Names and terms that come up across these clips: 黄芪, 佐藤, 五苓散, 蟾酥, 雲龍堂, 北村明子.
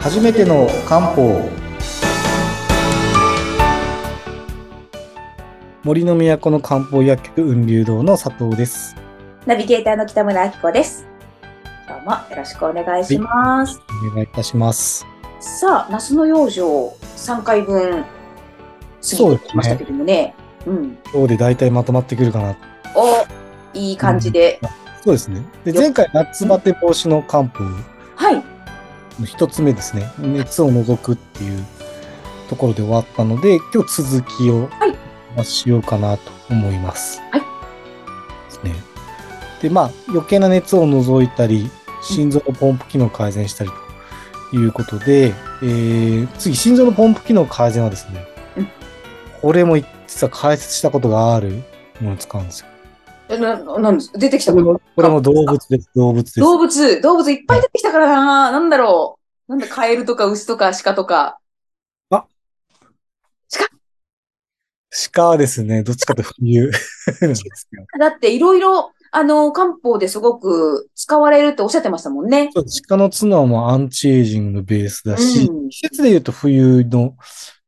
初めての漢方。杜の都の漢方薬局雲龍堂の佐藤です。ナビゲーターの北村明子です。どうもよろしくお願いします。お願いいたします。さあ、夏の養生3回分過ぎてきましたけどもね。今日でだいたいまとまってくるかな。お、いい感じで、そうですね。で、前回夏バテ防止の漢方、一つ目ですね、熱を除くっていうところで終わったので、今日続きをお話ししようかなと思います。はい。ですね。で、まあ余計な熱を除いたり、心臓のポンプ機能を改善したりということで、次、心臓のポンプ機能改善はですね、これも実は解説したことがあるものを使うんですよ。なんです出てきたこれも動物です。動物いっぱい出てきたからな。なんだろう、なんだ、カエルとか牛とか鹿とか。鹿はですね、どっちかというとだっていろいろ漢方ですごく使われるっておっしゃってましたもんね。鹿の角もアンチエイジングのベースだし、季節でいうと冬の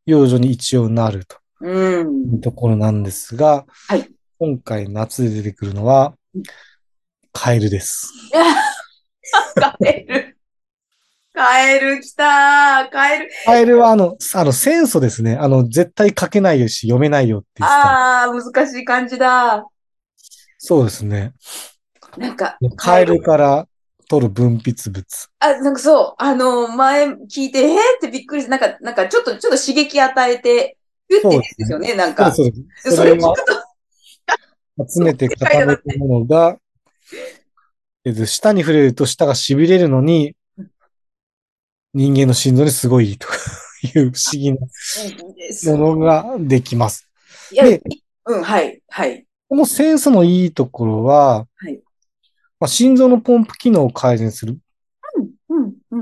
養生に一応なるというところなんですが、今回夏で出てくるのはカエルです。カエル来た。カエルは酸素ですね。絶対書けないし読めないよっていう。ああ、難しい漢字だ。そうですね。なんかカエルから取る分泌物。前聞いてってびっくりして、なんかちょっと刺激与えて言ってですよね。なんかそれ聞くと。集めて固めたものが、舌に触れると舌が痺れるのに、人間の心臓にすごいという不思議なものができます。で、このセンスのいいところは、心臓のポンプ機能を改善する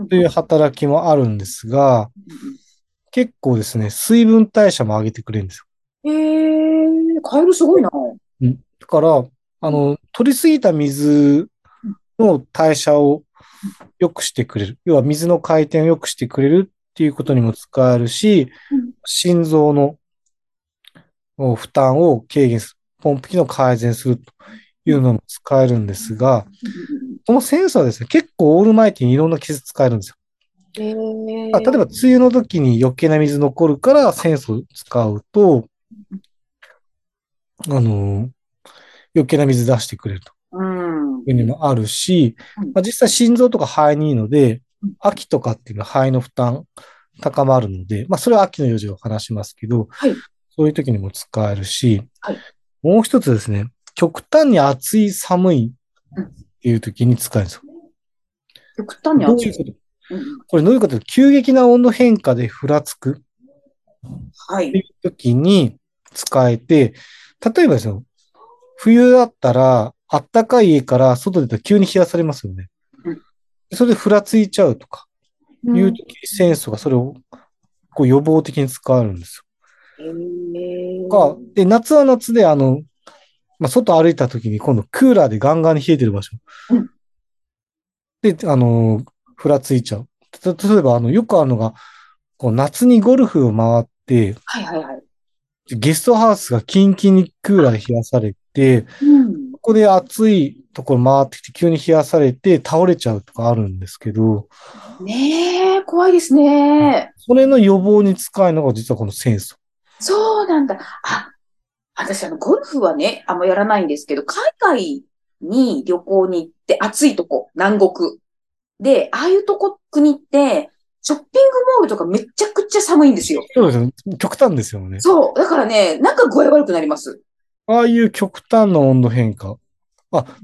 という働きもあるんですが、結構ですね、水分代謝も上げてくれるんですよ。カエルすごいな。だから、取りすぎた水の代謝を良くしてくれる。要は水の回転を良くしてくれるっていうことにも使えるし、心臓の負担を軽減する。ポンプ機能を改善するというのも使えるんですが、このセンサーはですね、結構オールマイティにいろんな季節使えるんですよ。例えば、梅雨の時に余計な水残るからセンサーを使うと、余計な水出してくれるというのもあるし、実際心臓とか肺にいいので、秋とかっていうのは肺の負担高まるので、それは秋の養生を話しますけど、そういう時にも使えるし、もう一つですね、極端に暑い寒いっていう時に使えるんですよ。極端に暑い。これどういうことか、急激な温度変化でふらつくっていう時に使えて、例えばですよ、冬だったら、あったかい家から外出たら急に冷やされますよね。それでふらついちゃうとか、いう時にセンスがそれをこう予防的に使えるんですよ。で、夏は夏で、外歩いた時に今度クーラーでガンガンに冷えてる場所。で、ふらついちゃう。例えば、よくあるのが、夏にゴルフを回って、ゲストハウスがキンキンにクーラーで冷やされて、ここで暑いところ回ってきて急に冷やされて倒れちゃうとかあるんですけど。ねえ、怖いですね。それの予防に使うのが実はこのセンス。そうなんだ。私ゴルフはね、あんまやらないんですけど、海外に旅行に行って暑いとこ、南国。で、ああいうとこ、国って、ショッピングモールとかめちゃくちゃ寒いんですよ。そうですね。極端ですよね。そう。だからね、なんか具合悪くなります。ああいう極端な温度変化。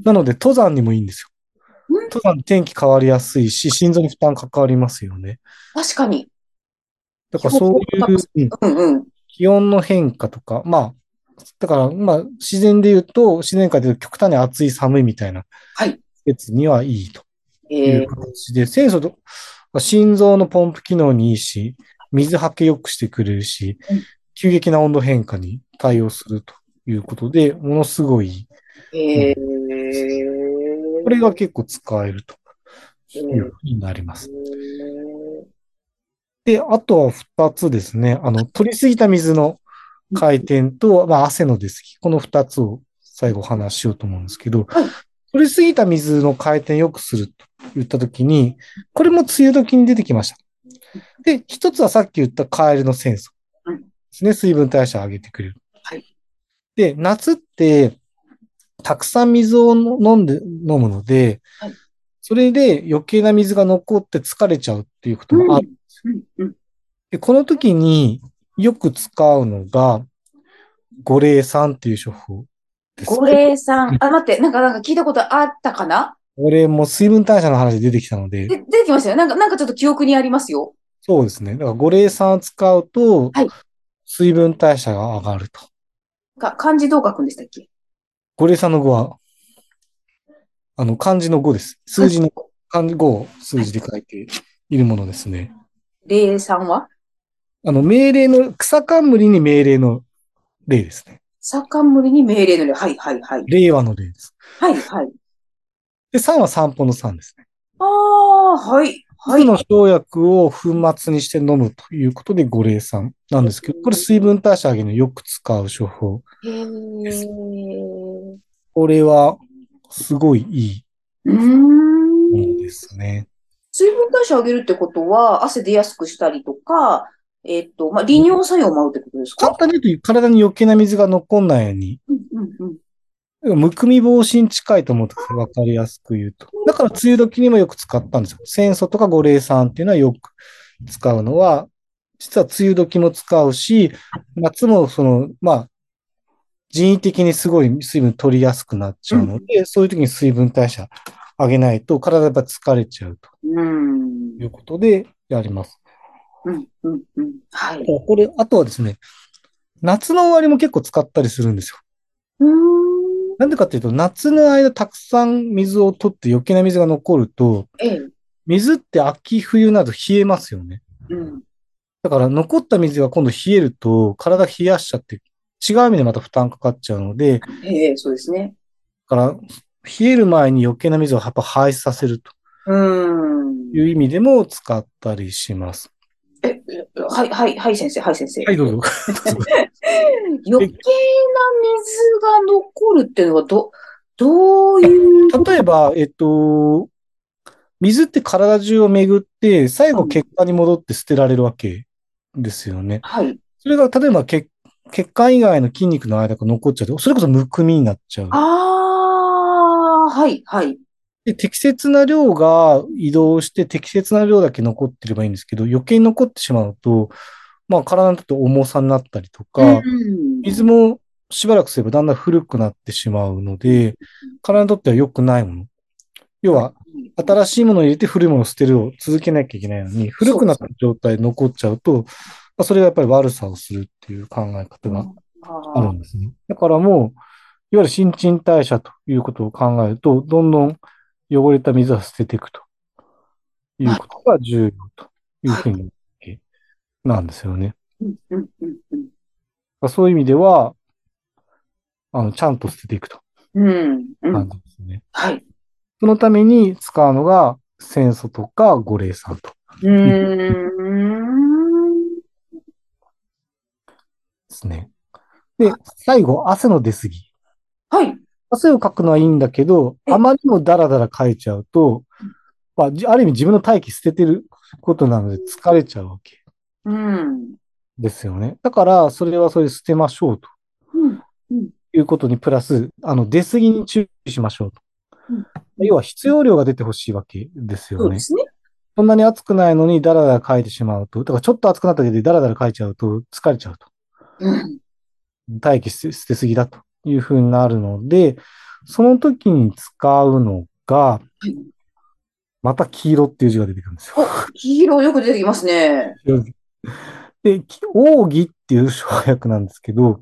なので登山にもいいんですよ。登山天気変わりやすいし、心臓に負担かかりますよね。確かに。だからそういう気温の変化とか、だから自然で言うと、自然界で言うと極端に暑い寒いみたいな季節にはいいという形で、センスと、心臓のポンプ機能にいいし、水はけ良くしてくれるし、急激な温度変化に対応するということで、ものすごい。これが結構使えるというふうになります。で、あとは2つですね。取りすぎた水の回転と、汗の出過ぎ。この2つを最後話しようと思うんですけど、取りすぎた水の回転を良くすると言ったときに、これも梅雨時に出てきました。で、一つはさっき言ったカエルの戦争ですね。水分代謝を上げてくれる。で、夏って、たくさん水を飲むので、それで余計な水が残って疲れちゃうっていうこともあるんですよ。で、この時によく使うのが、五苓散っていう処方です。五苓散。あ、待って、なんか聞いたことあったかな？俺も水分代謝の話出てきたので。出てきましたよ。なんかちょっと記憶にありますよ。そうですね。だから五苓散を使うと、水分代謝が上がると。漢字どう書くんでしたっけ？五苓散の5は、漢字の5です。数字の漢字5を数字で書いているものですね。苓散は命令の、草冠に命令の例ですね。草冠に命令の例。はい、はい、はい。令和の例です。はい、はい。で、散は散歩の散ですね。ああ、はい。はい。の生薬を粉末にして飲むということで五苓散なんですけど、これ水分代謝上げによく使う処方です。これはすごいいいものですね。水分代謝上げるってことは、汗出やすくしたりとか、利尿作用もあるってことですか？簡単に言うと、体に余計な水が残んないように。むくみ防止に近いと思うと分かりやすく言うと。だから、梅雨時にもよく使ったんですよ。洗素とか五苓散っていうのはよく使うのは、実は梅雨時も使うし、夏も人為的にすごい水分取りやすくなっちゃうので、そういう時に水分代謝上げないと、体がやっぱ疲れちゃうと。いうことでやります。はい。これ、あとはですね、夏の終わりも結構使ったりするんですよ。なんでかっていうと、夏の間たくさん水を取って余計な水が残ると、水って秋冬など冷えますよね。だから残った水が今度冷えると、体冷やしちゃって、違う意味でまた負担かかっちゃうので、そうですね。だから、冷える前に余計な水をやっぱ排出させるという意味でも使ったりします。はい、先生。はい、どうぞ。余計な水が残るっていうのはどういう？例えば、水って体中を巡って、最後血管に戻って捨てられるわけですよね。はい。それが、例えば血管以外の筋肉の間が残っちゃうと、それこそむくみになっちゃう。はい。で、適切な量が移動して、適切な量だけ残ってればいいんですけど、余計に残ってしまうと、体にとって重さになったりとか、水もしばらくすればだんだん古くなってしまうので、体にとっては良くないもの。要は、新しいものを入れて古いものを捨てるを続けなきゃいけないのに、古くなった状態で残っちゃうと、それがやっぱり悪さをするっていう考え方があるんですね。だからもう、いわゆる新陳代謝ということを考えると、どんどん汚れた水は捨てていくということが重要というふうになんですよね。そういう意味では、ちゃんと捨てていくと。感じですね。はい。そのために使うのが、洗素とか五苓散と。ですね。で、最後、汗の出過ぎ。はい。汗をかくのはいいんだけど、あまりもダラダラかいちゃうと、ある意味自分の体液捨ててることなので疲れちゃうわけ。ですよね。だから、それはそれ捨てましょうと。いうことにプラス、出過ぎに注意しましょうと。要は必要量が出てほしいわけですよね。そうですね。そんなに暑くないのにダラダラかいてしまうと、だからちょっと暑くなったけどダラダラかいちゃうと疲れちゃうと。体液捨てすぎだというふうになるので、その時に使うのが、また黄色っていう字が出てくるんですよ。黄色よく出てきますね。で、黄芪っていう生薬なんですけど、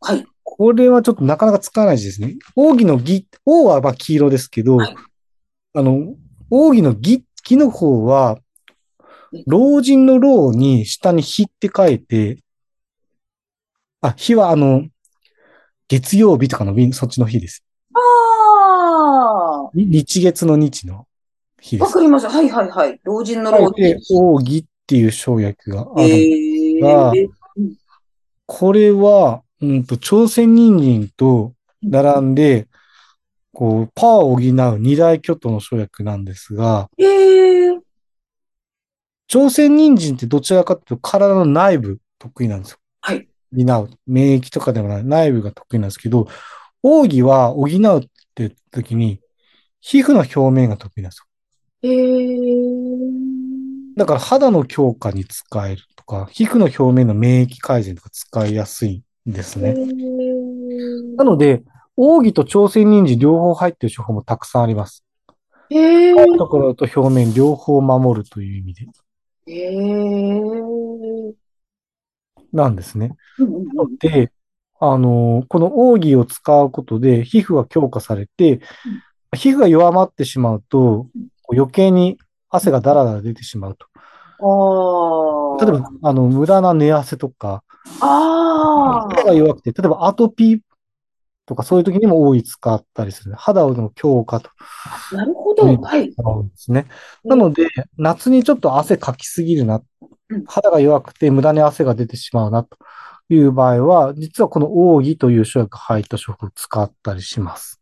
はい。これはちょっとなかなか使わない字ですね。黄芪の芪、黄は黄色ですけど、黄芪の芪、芪の方は、老人の老に下に日って書いて、日は月曜日とかの日、そっちの日です。日月の日の日です。わかりました。はい。老人の老に。黄芪っっていう生薬があるんですが、これは、朝鮮人参と並んで、こう、パワーを補う二大巨頭の生薬なんですが、朝鮮人参ってどちらかというと体の内部得意なんですよ。はい。補う。免疫とかでもない。内部が得意なんですけど、奥義は補うって時に、皮膚の表面が得意なんですよ。だから肌の強化に使えるとか、皮膚の表面の免疫改善とか使いやすいんですね。なので、奥義と朝鮮人参両方入っている処方もたくさんあります。ところと表面両方守るという意味で。なんですね。で、この奥義を使うことで皮膚が強化されて、皮膚が弱まってしまうと、余計に汗がダラダラ出てしまうと。例えば、無駄な寝汗とか、肌が弱くて、例えばアトピーとかそういう時にも多い使ったりする。肌の強化と。なるほど。はい。ですね。なので、夏にちょっと汗かきすぎるな。肌が弱くて無駄に汗が出てしまうなという場合は、実はこの奥義という生薬が入った処方を使ったりします。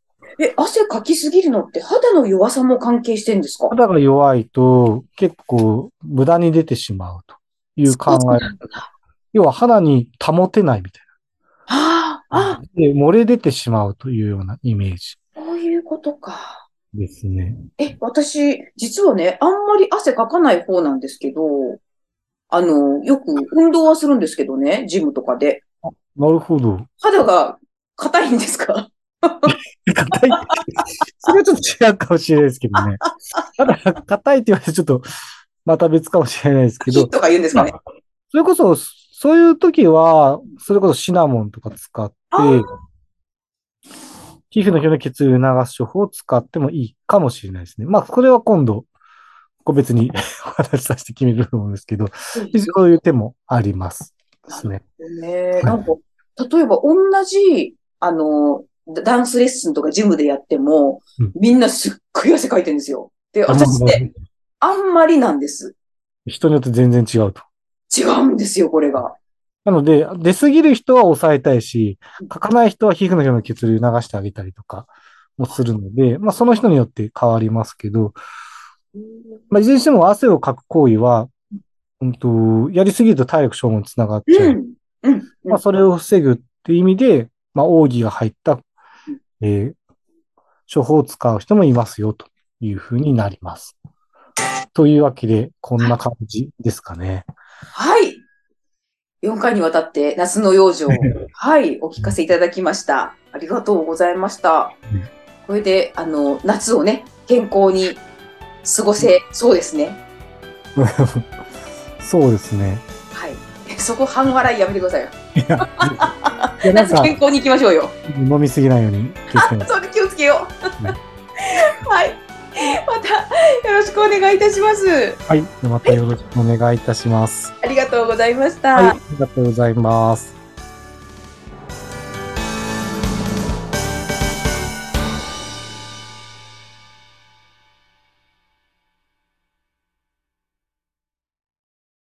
汗かきすぎるのって肌の弱さも関係してるんですか？肌が弱いと結構無駄に出てしまうという考え。要は肌に保てないみたいな。で、漏れ出てしまうというようなイメージ。そういうことか。ですね。私、実はね、あんまり汗かかない方なんですけど、よく運動はするんですけどね、ジムとかで。なるほど。肌が硬いんですか？硬い。それはちょっと違うかもしれないですけどね。ただ、硬いって言われてちょっと、また別かもしれないですけど。ヒットが言うんですかね。それこそ、そういう時は、それこそシナモンとか使って、皮膚の表面血流を促す処方を使ってもいいかもしれないですね。まあ、これは今度、個別にお話しさせて決めると思うんですけど、そういう手もあります。ですね。なんか、例えば同じ、ダンスレッスンとかジムでやっても、みんなすっごい汗かいてるんですよ。で、私って、あんまりなんです。人によって全然違うと。違うんですよ、これが。なので、出すぎる人は抑えたいし、かかない人は皮膚の表面血流を流してあげたりとかもするので、まあその人によって変わりますけど、まあいずれにしても汗をかく行為は、やりすぎると体力消耗につながっちゃう。まあそれを防ぐっていう意味で、まあ奥義が入った、処方を使う人もいますよというふうになります。というわけで、こんな感じですかね。はい。4回にわたって夏の養生を、お聞かせいただきました。ありがとうございました。これで、夏をね、健康に過ごせそうですね。そうですね。はい。そこ半笑いやめてくださいよ。夏健康に行きましょうよ。飲みすぎないように気をつけます。それ気をつけよう。はい。またよろしくお願いいたします。はい、またよろしくお願いいたします。ありがとうございました。はい、ありがとうございます。